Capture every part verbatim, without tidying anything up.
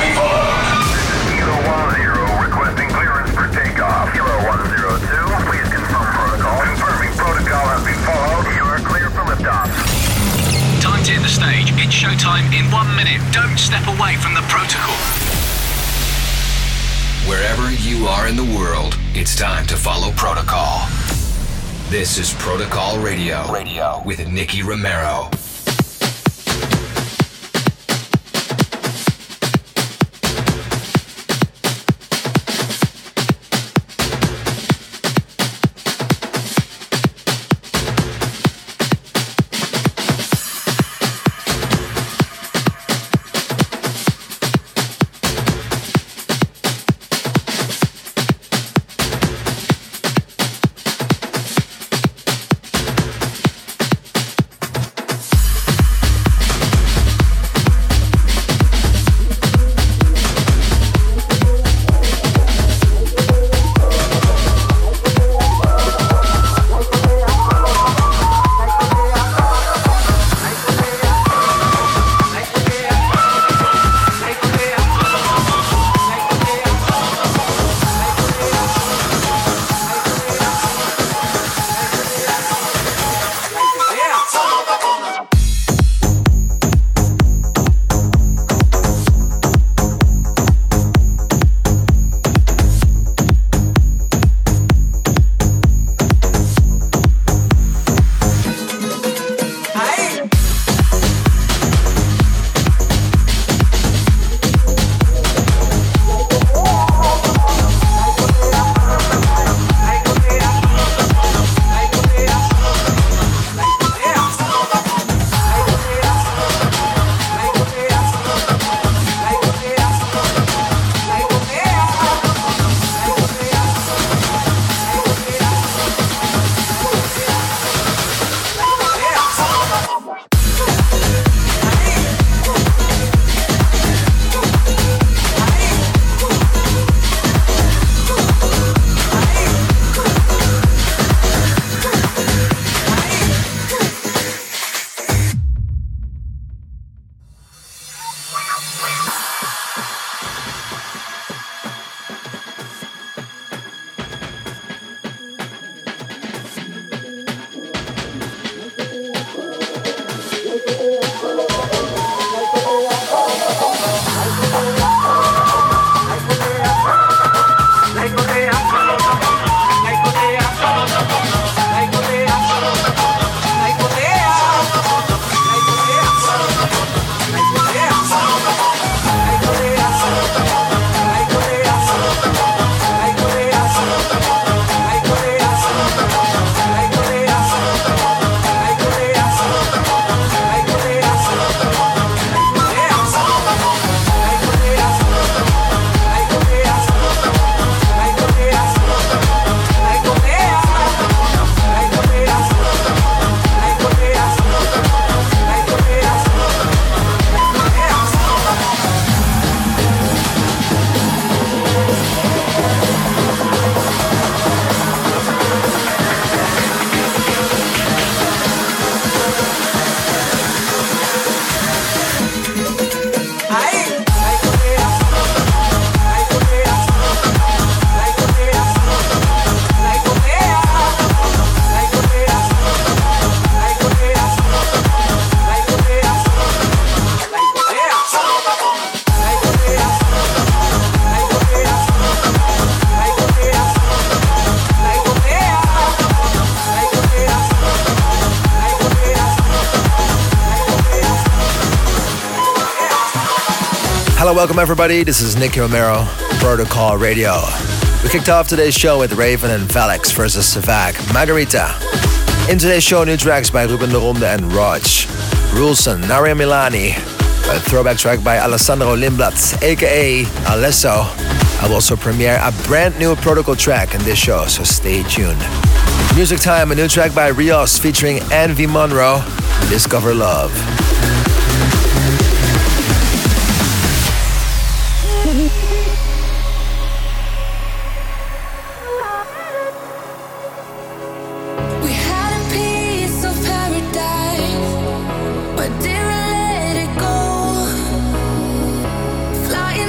be followed. zero one zero requesting clearance for takeoff. zero one zero two, please confirm protocol. Confirming protocol has been followed. You are clear for liftoff. Time to hit the stage. It's showtime in one minute. Don't step away from the protocol. Wherever you are in the world, it's time to follow protocol. This is Protocol Radio, Radio with Nicky Romero. Welcome everybody, this is Nicky Romero, Protocol Radio. We kicked off today's show with Raven and Felix versus Savak Margarita. In today's show, new tracks by Ruben de Ronde and Roj, Rulson, Naria Milani, a throwback track by Alessandro Limblatz, aka Alesso. I'll also premiere a brand new Protocol track in this show, so stay tuned. Music time, a new track by Rios featuring Envy Monroe, Discover Love. Flying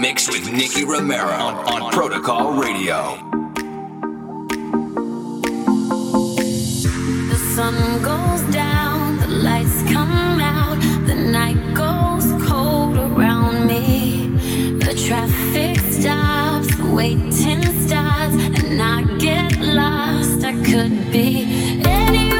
the mix with Nicky Romero on, on Protocol Radio. The sun goes down, the lights come out, the night goes cold around me. The traffic stops, the waiting starts, and I get lost. I could be anywhere.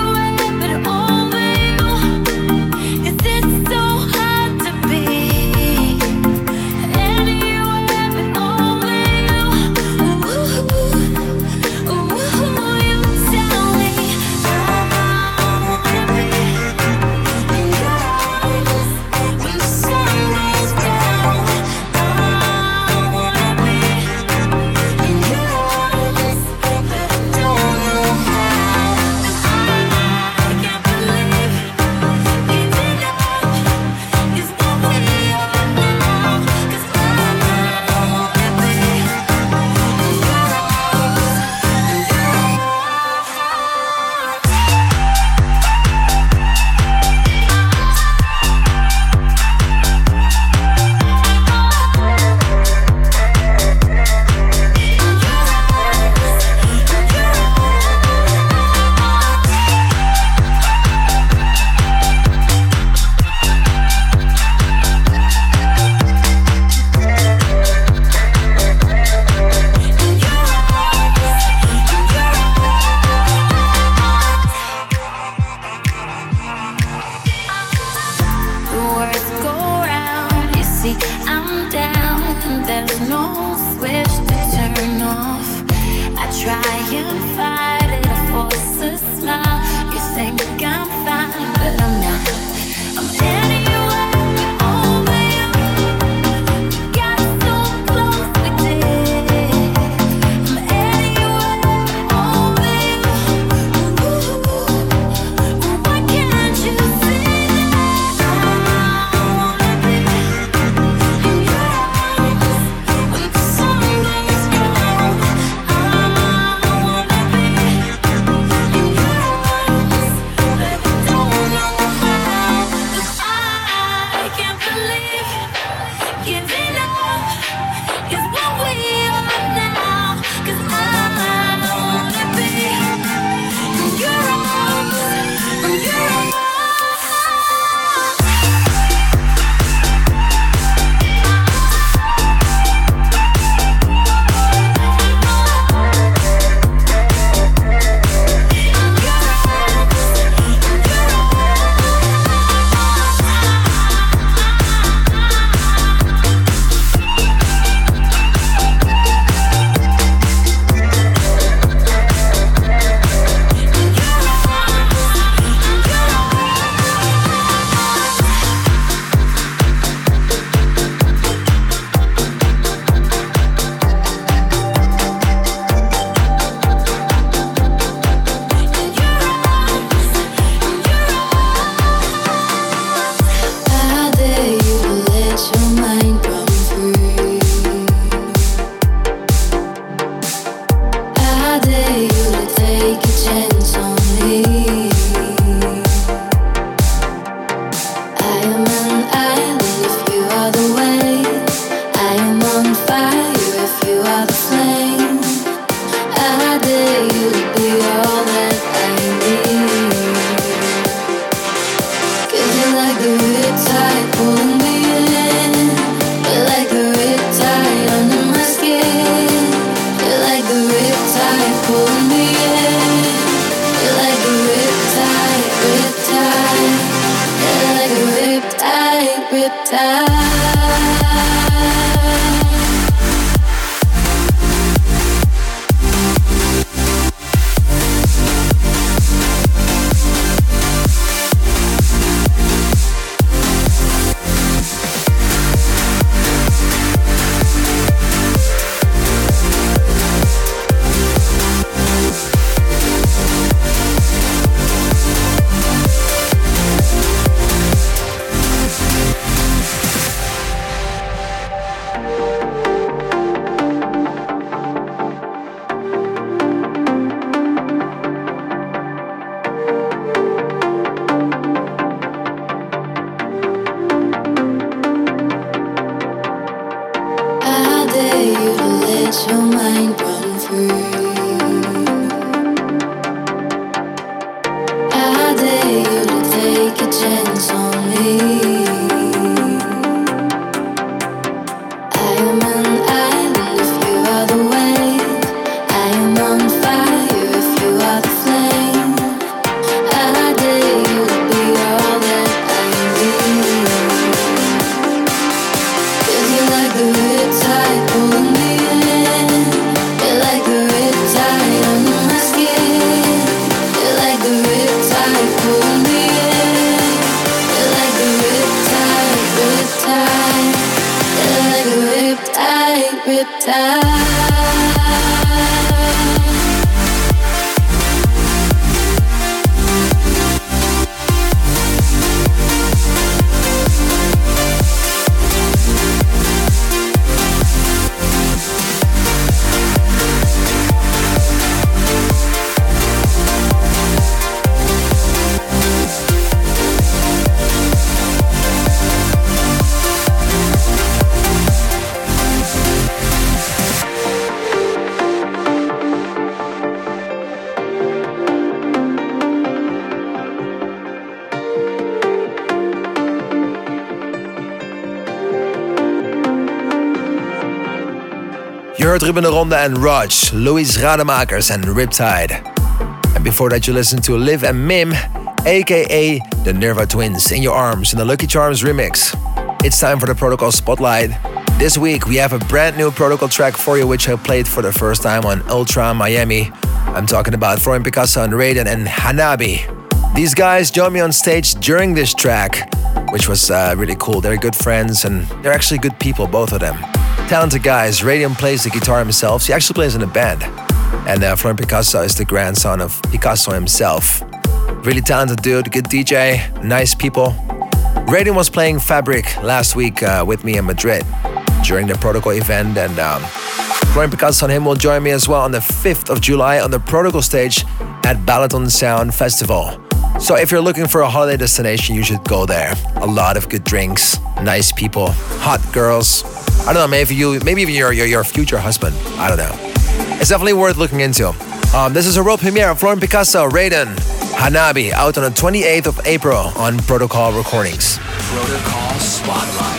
You heard Ruben de Ronde and Roj, Luis Rademakers and Riptide. And before that you listened to Liv and Mim, aka the Nerva Twins, In Your Arms in the Lucky Charms remix. It's time for the Protocol Spotlight. This week we have a brand new Protocol track for you, which I played for the first time on Ultra Miami. I'm talking about Florian Picasso and Raiden and Hanabi. These guys joined me on stage during this track, which was uh, really cool. They're good friends and they're actually good people, both of them. Talented guys. Radium plays the guitar himself. He actually plays in a band. And uh, Florian Picasso is the grandson of Picasso himself. Really talented dude, good D J, nice people. Radium was playing Fabric last week uh, with me in Madrid during the Protocol event. And um, Florian Picasso and him will join me as well on the fifth of July on the Protocol stage at Balaton Sound Festival. So if you're looking for a holiday destination, you should go there. A lot of good drinks, nice people, hot girls. I don't know, maybe you, maybe even your, your, your future husband. I don't know. It's definitely worth looking into. Um, this is a world premiere of Florian Picasso, Raiden, Hanabi, out on the twenty-eighth of April on Protocol Recordings. Protocol Spotlight.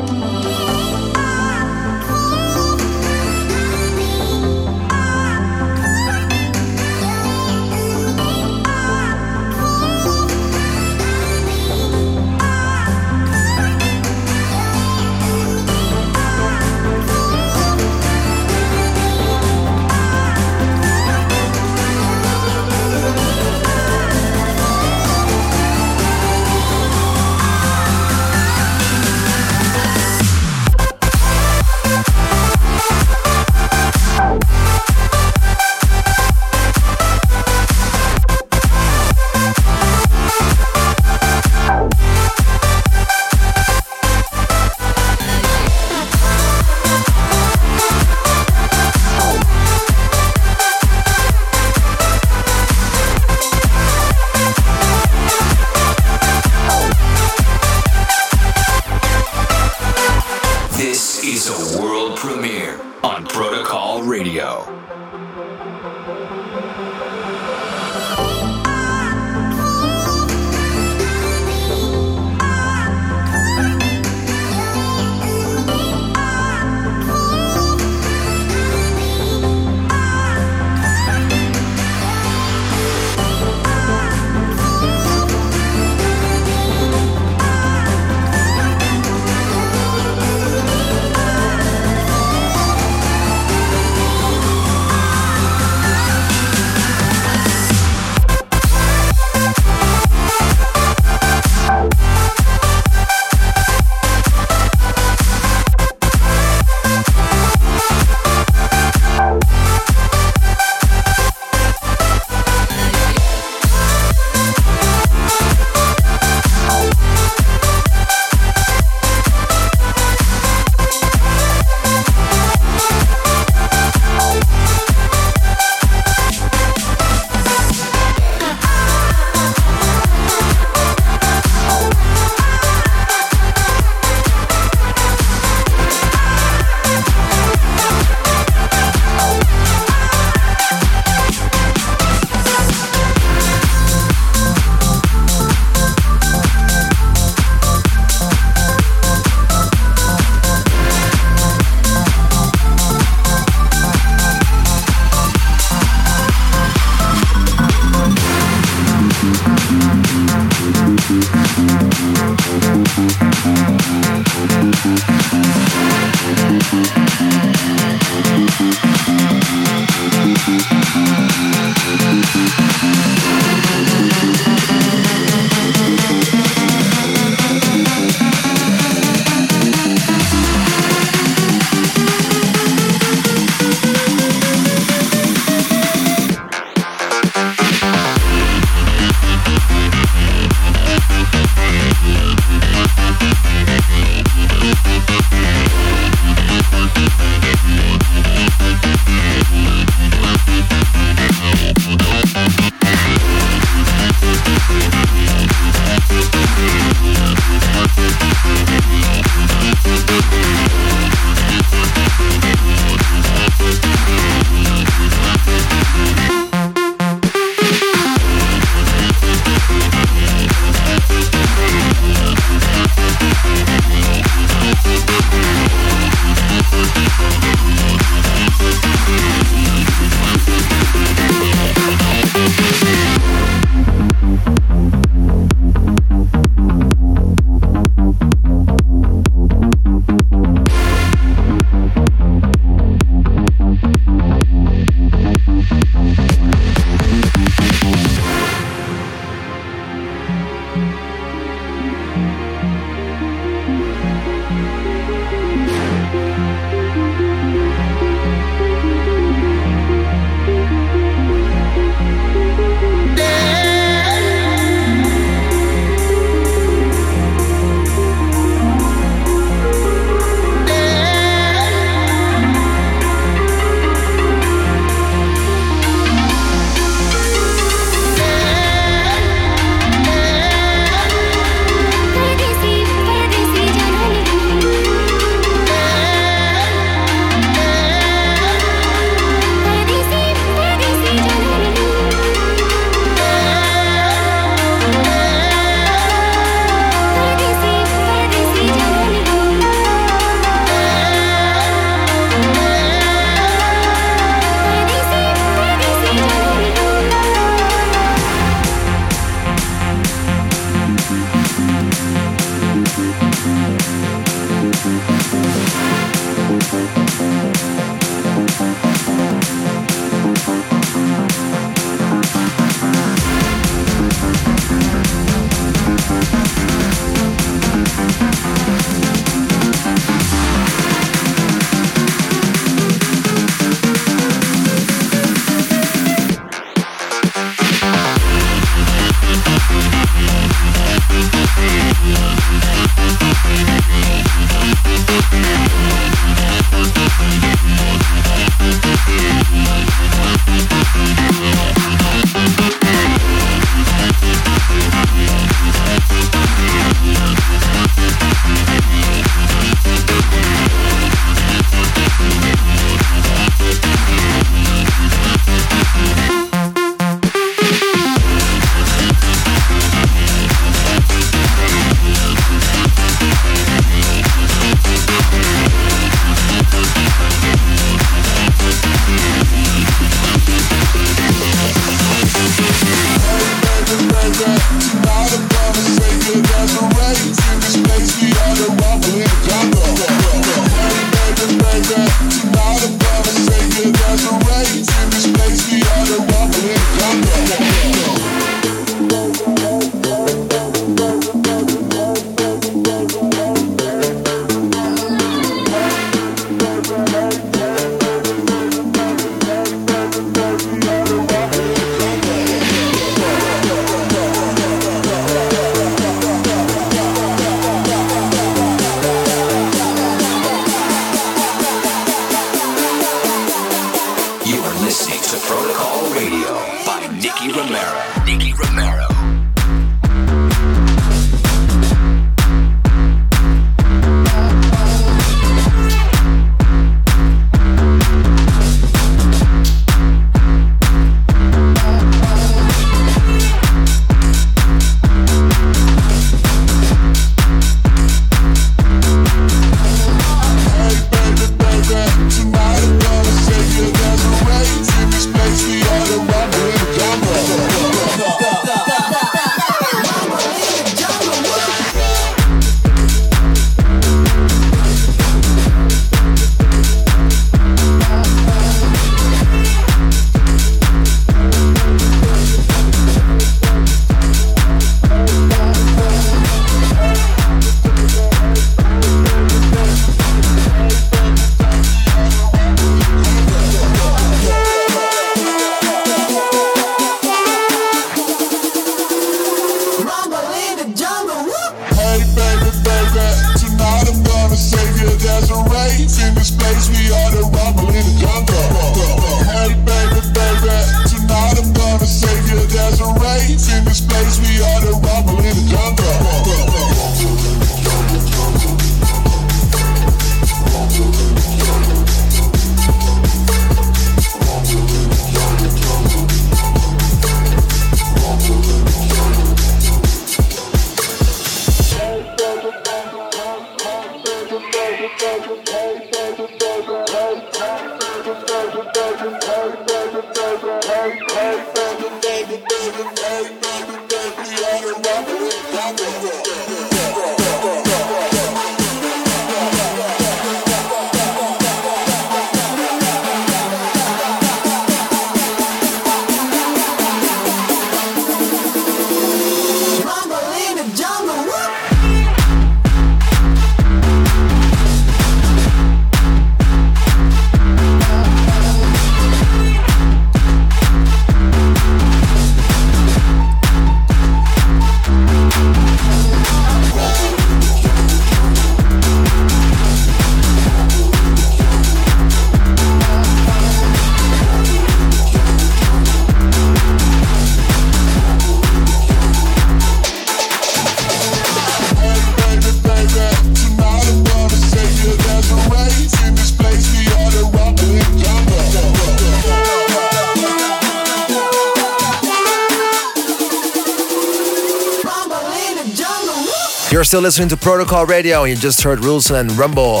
You're still listening to Protocol Radio. You just heard Rulson and Rumble.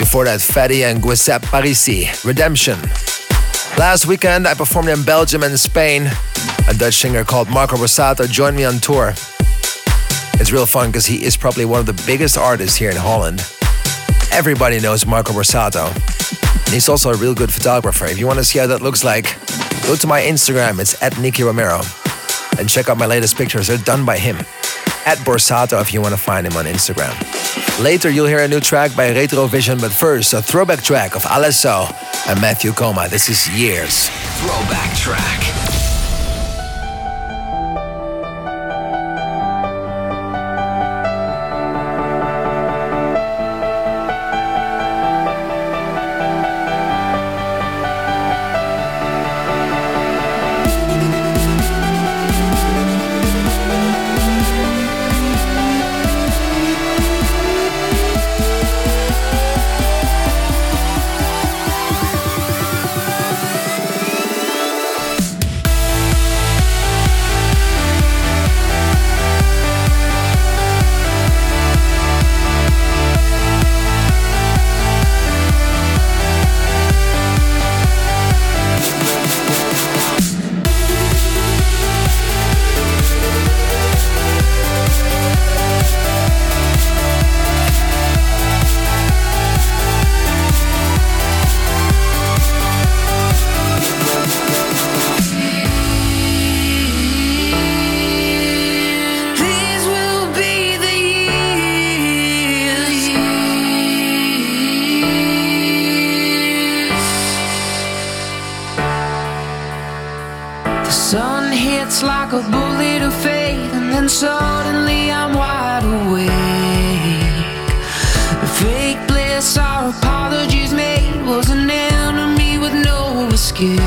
Before that, Fatty and Giuseppe Parisi, Redemption. Last weekend, I performed in Belgium and Spain. A Dutch singer called Marco Rosato joined me on tour. It's real fun because he is probably one of the biggest artists here in Holland. Everybody knows Marco Rosato. And he's also a real good photographer. If you want to see how that looks like, go to my Instagram. It's at Nicky Romero. And check out my latest pictures. They're done by him. At Borsato if you want to find him on Instagram. Later you'll hear a new track by RetroVision, but first a throwback track of Alesso and Matthew Koma. This is Years. Throwback track. a bullet of fate, and then suddenly I'm wide awake. A fake bliss our apologies made was an enemy with no escape.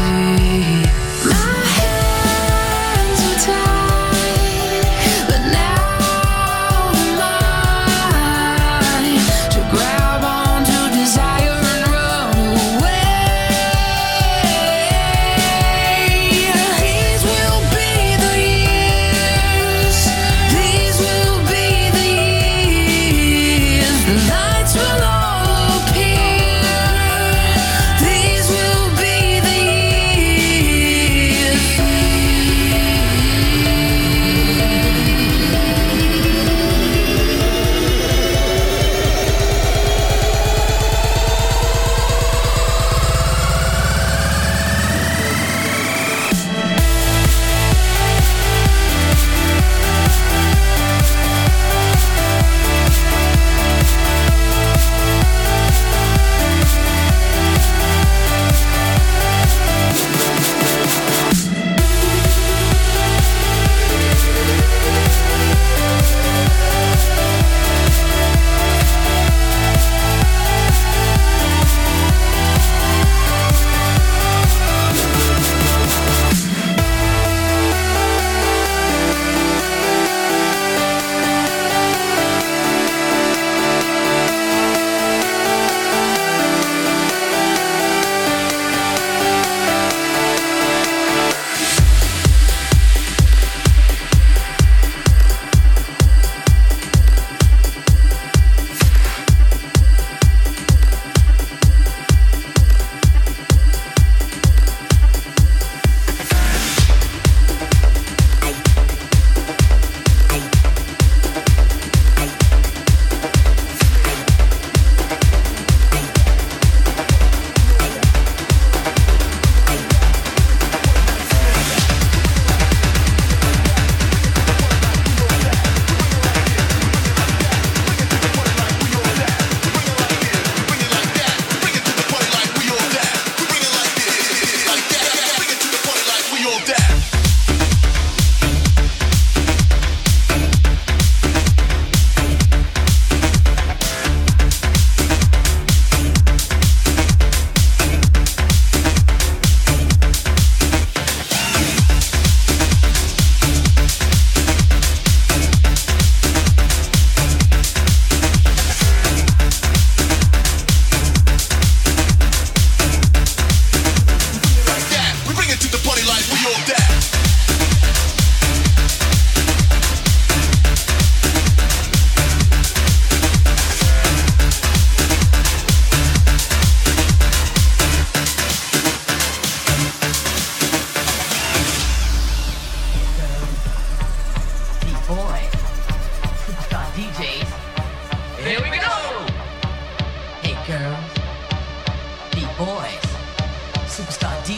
D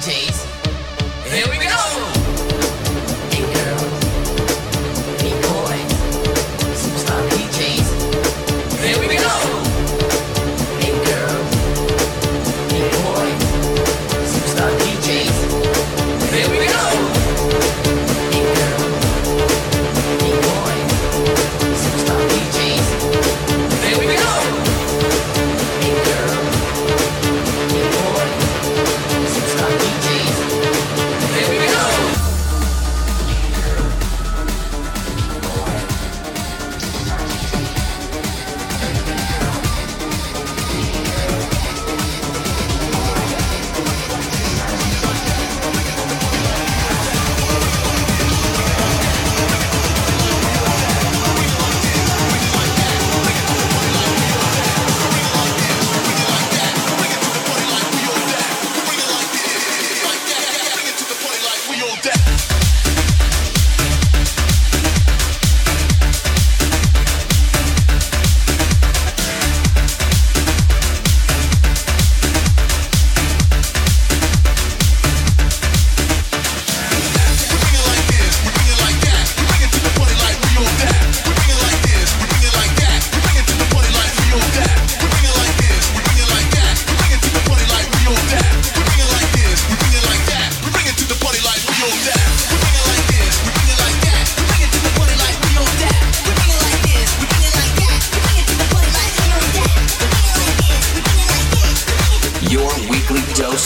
J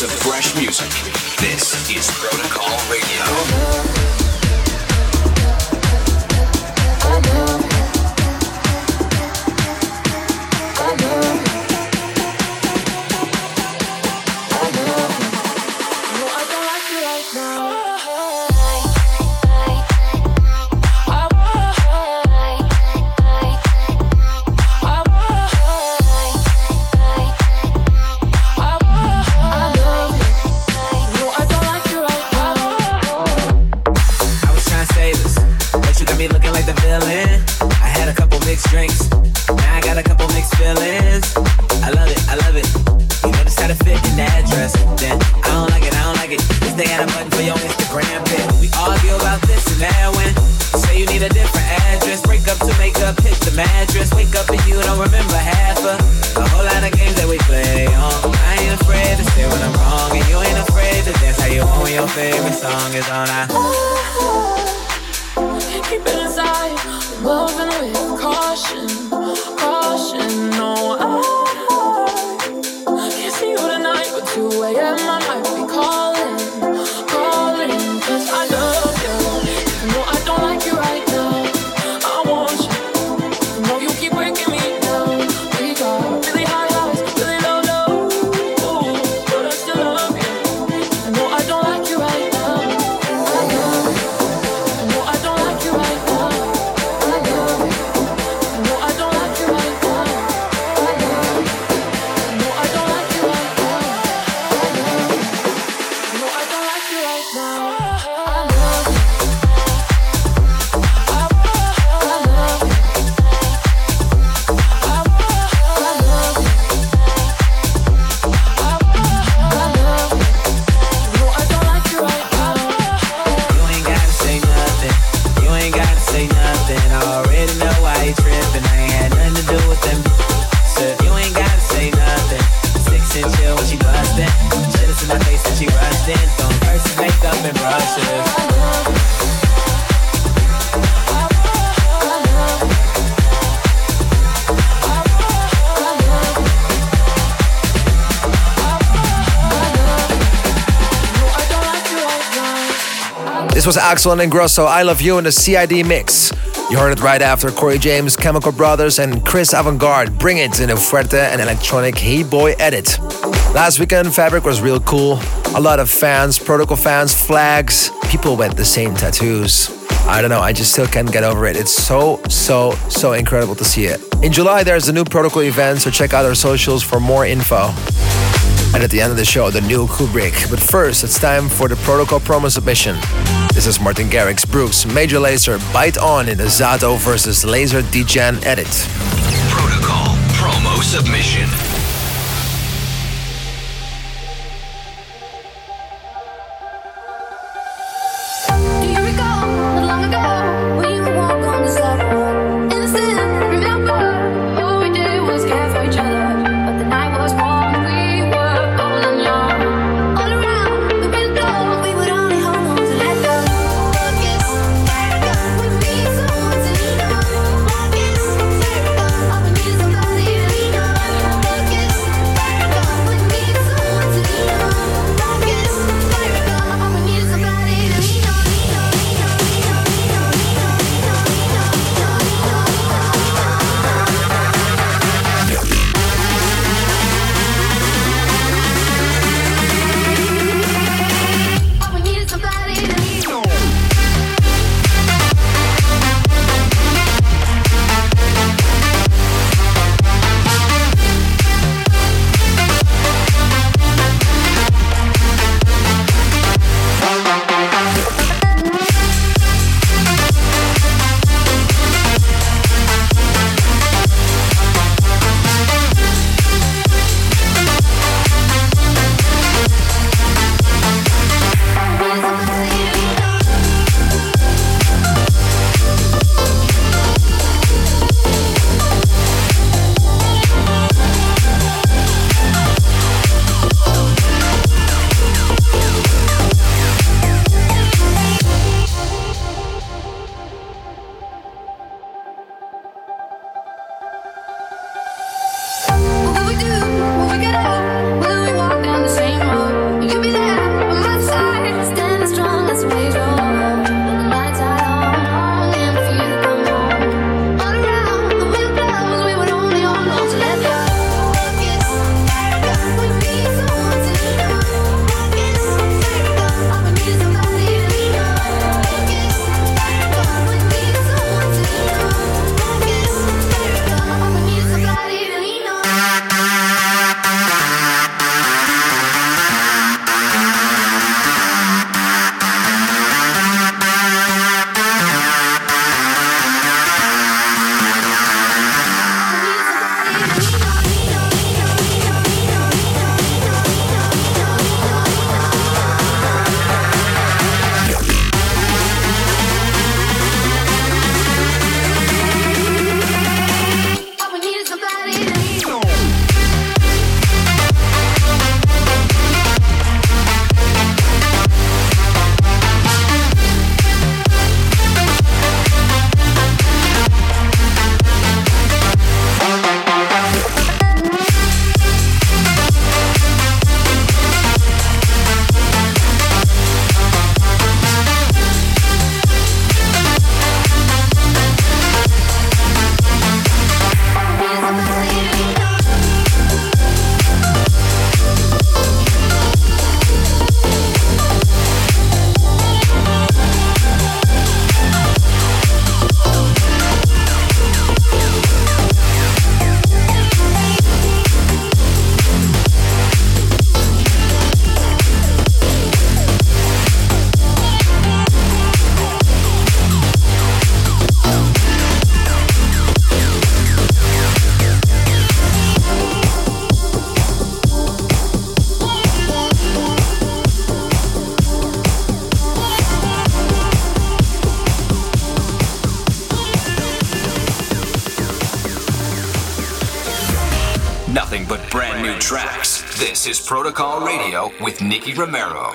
hours of fresh music. This is Protocol Radio. I know. I know. I know. Was Axel and Grosso, I Love You in a C I D mix. You heard it right after Corey James, Chemical Brothers and Chris Avantgarde, Bring It in a Fuerte and Electronic Hey Boy edit. Last weekend Fabric was real cool. A lot of fans, Protocol fans, flags, people with the same tattoos. I don't know, I just still can't get over it. It's so, so, so incredible to see it. In July there's a new Protocol event, so check out our socials for more info. And at the end of the show, the new Kubrick. But first, it's time for the Protocol promo submission. This is Martin Garrix, Brooks, Major Lazer, Bite On in the Zato versus Laser D-Gen edit. Protocol promo submission. nothing but brand new tracks. This is Protocol Radio with Nicky Romero.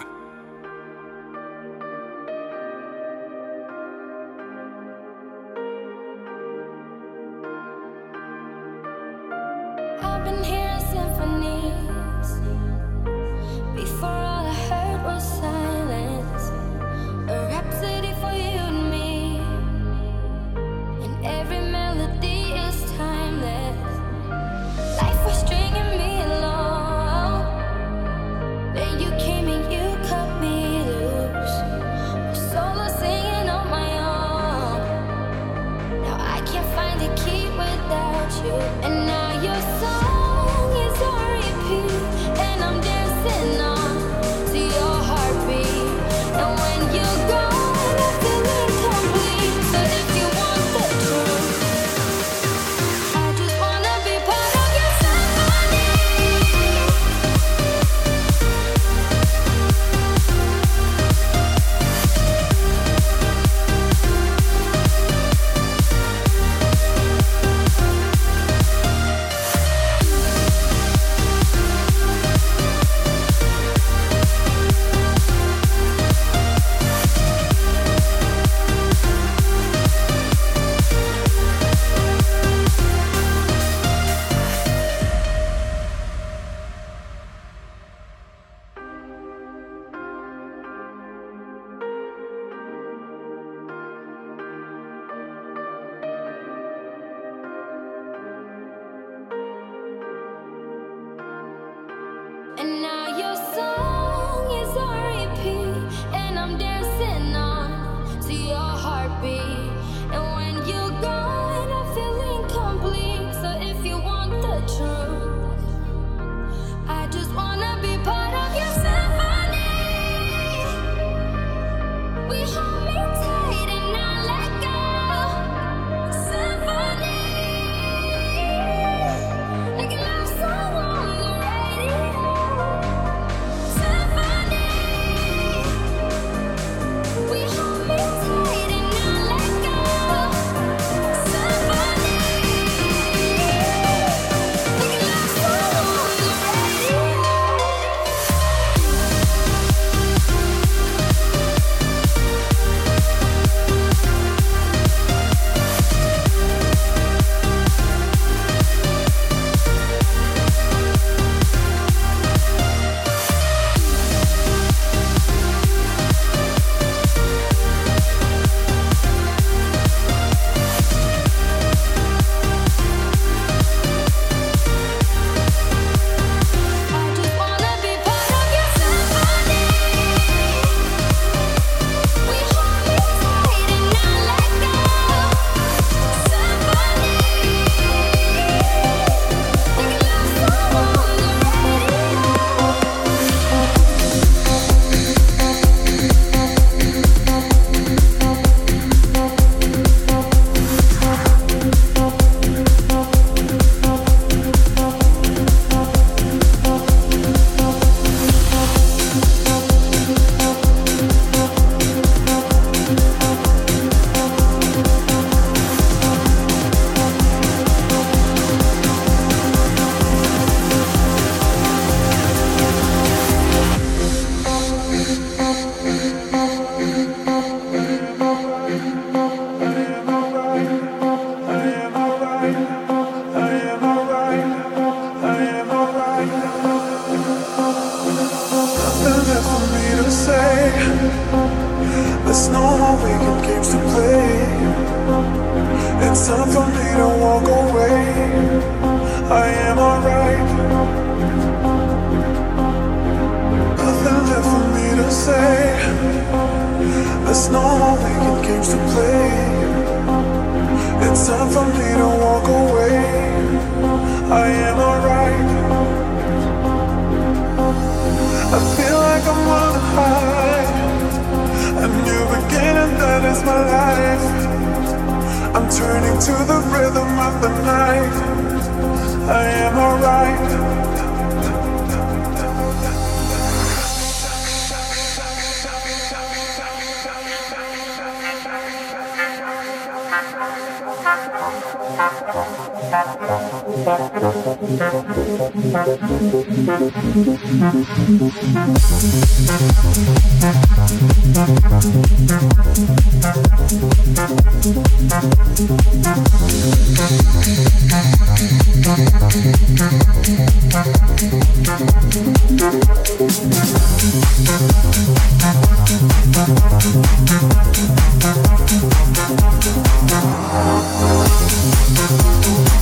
Thank you.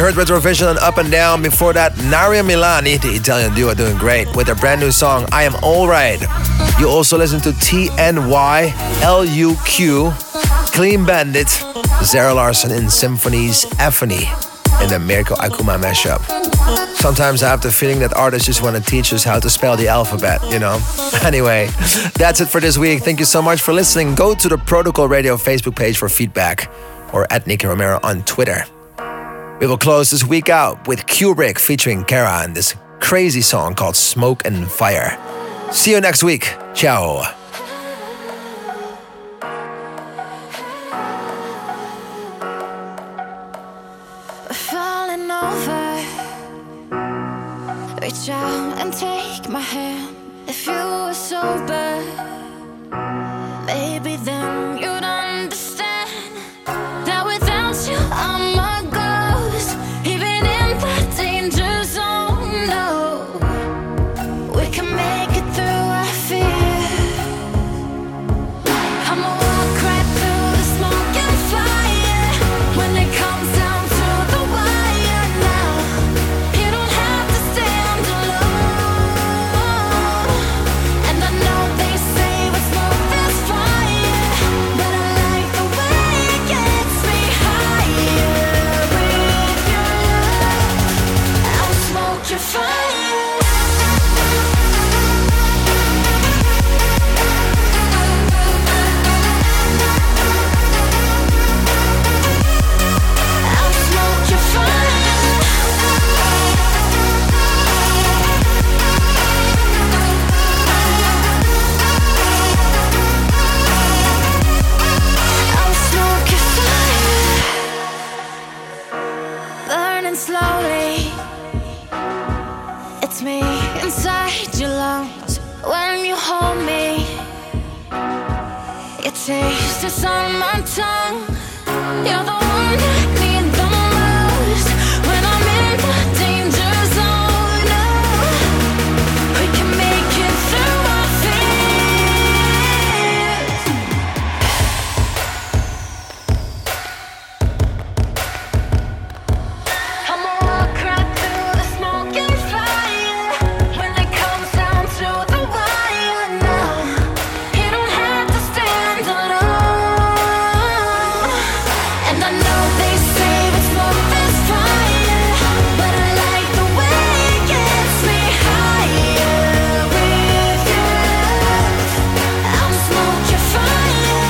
You heard RetroVision on Up and Down. Before that, Naria Milani, the Italian duo, doing great with their brand new song, I Am Alright. You also listen to T N Y, L U Q, Clean Bandit, Zara Larson in Symphonies, Aphony, and the Mirko Akuma mashup. Sometimes I have the feeling that artists just want to teach us how to spell the alphabet, you know? Anyway, that's it for this week. Thank you so much for listening. Go to the Protocol Radio Facebook page for feedback, or at Nicky Romero on Twitter. We will close this week out with Kubrick featuring Kara and this crazy song called Smoke and Fire. See you next week. Ciao. Falling over, reach out and take my hand. If you were sober, maybe then you'd understand that without you I'm a ghost, even in the danger zone. No, we can make taste is on my tongue. You're the one I need the most when I'm in the danger zone. Oh, we can make it through our fears. I'ma walk right through the smoke and fire when it comes down to the wire. Now you don't have to stand alone, and I know they say it's more than fire, but I like the way it gets me higher with you. I'll smoke your fire.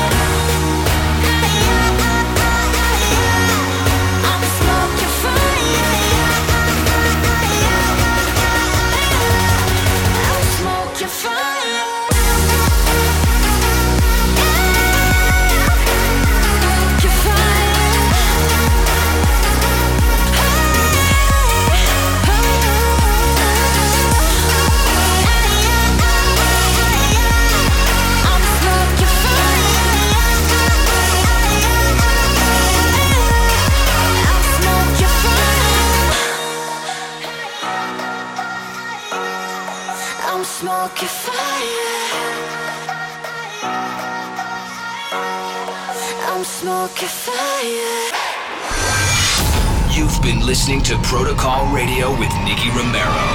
I'll smoke your fire. I'll smoke your fire. I'll smoke your fire. I'll smoke your fire. You've been listening to Protocol Radio with Nicky Romero.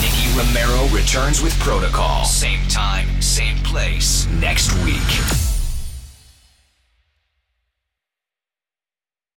Nicky Romero returns with Protocol. Same time, same place, next week.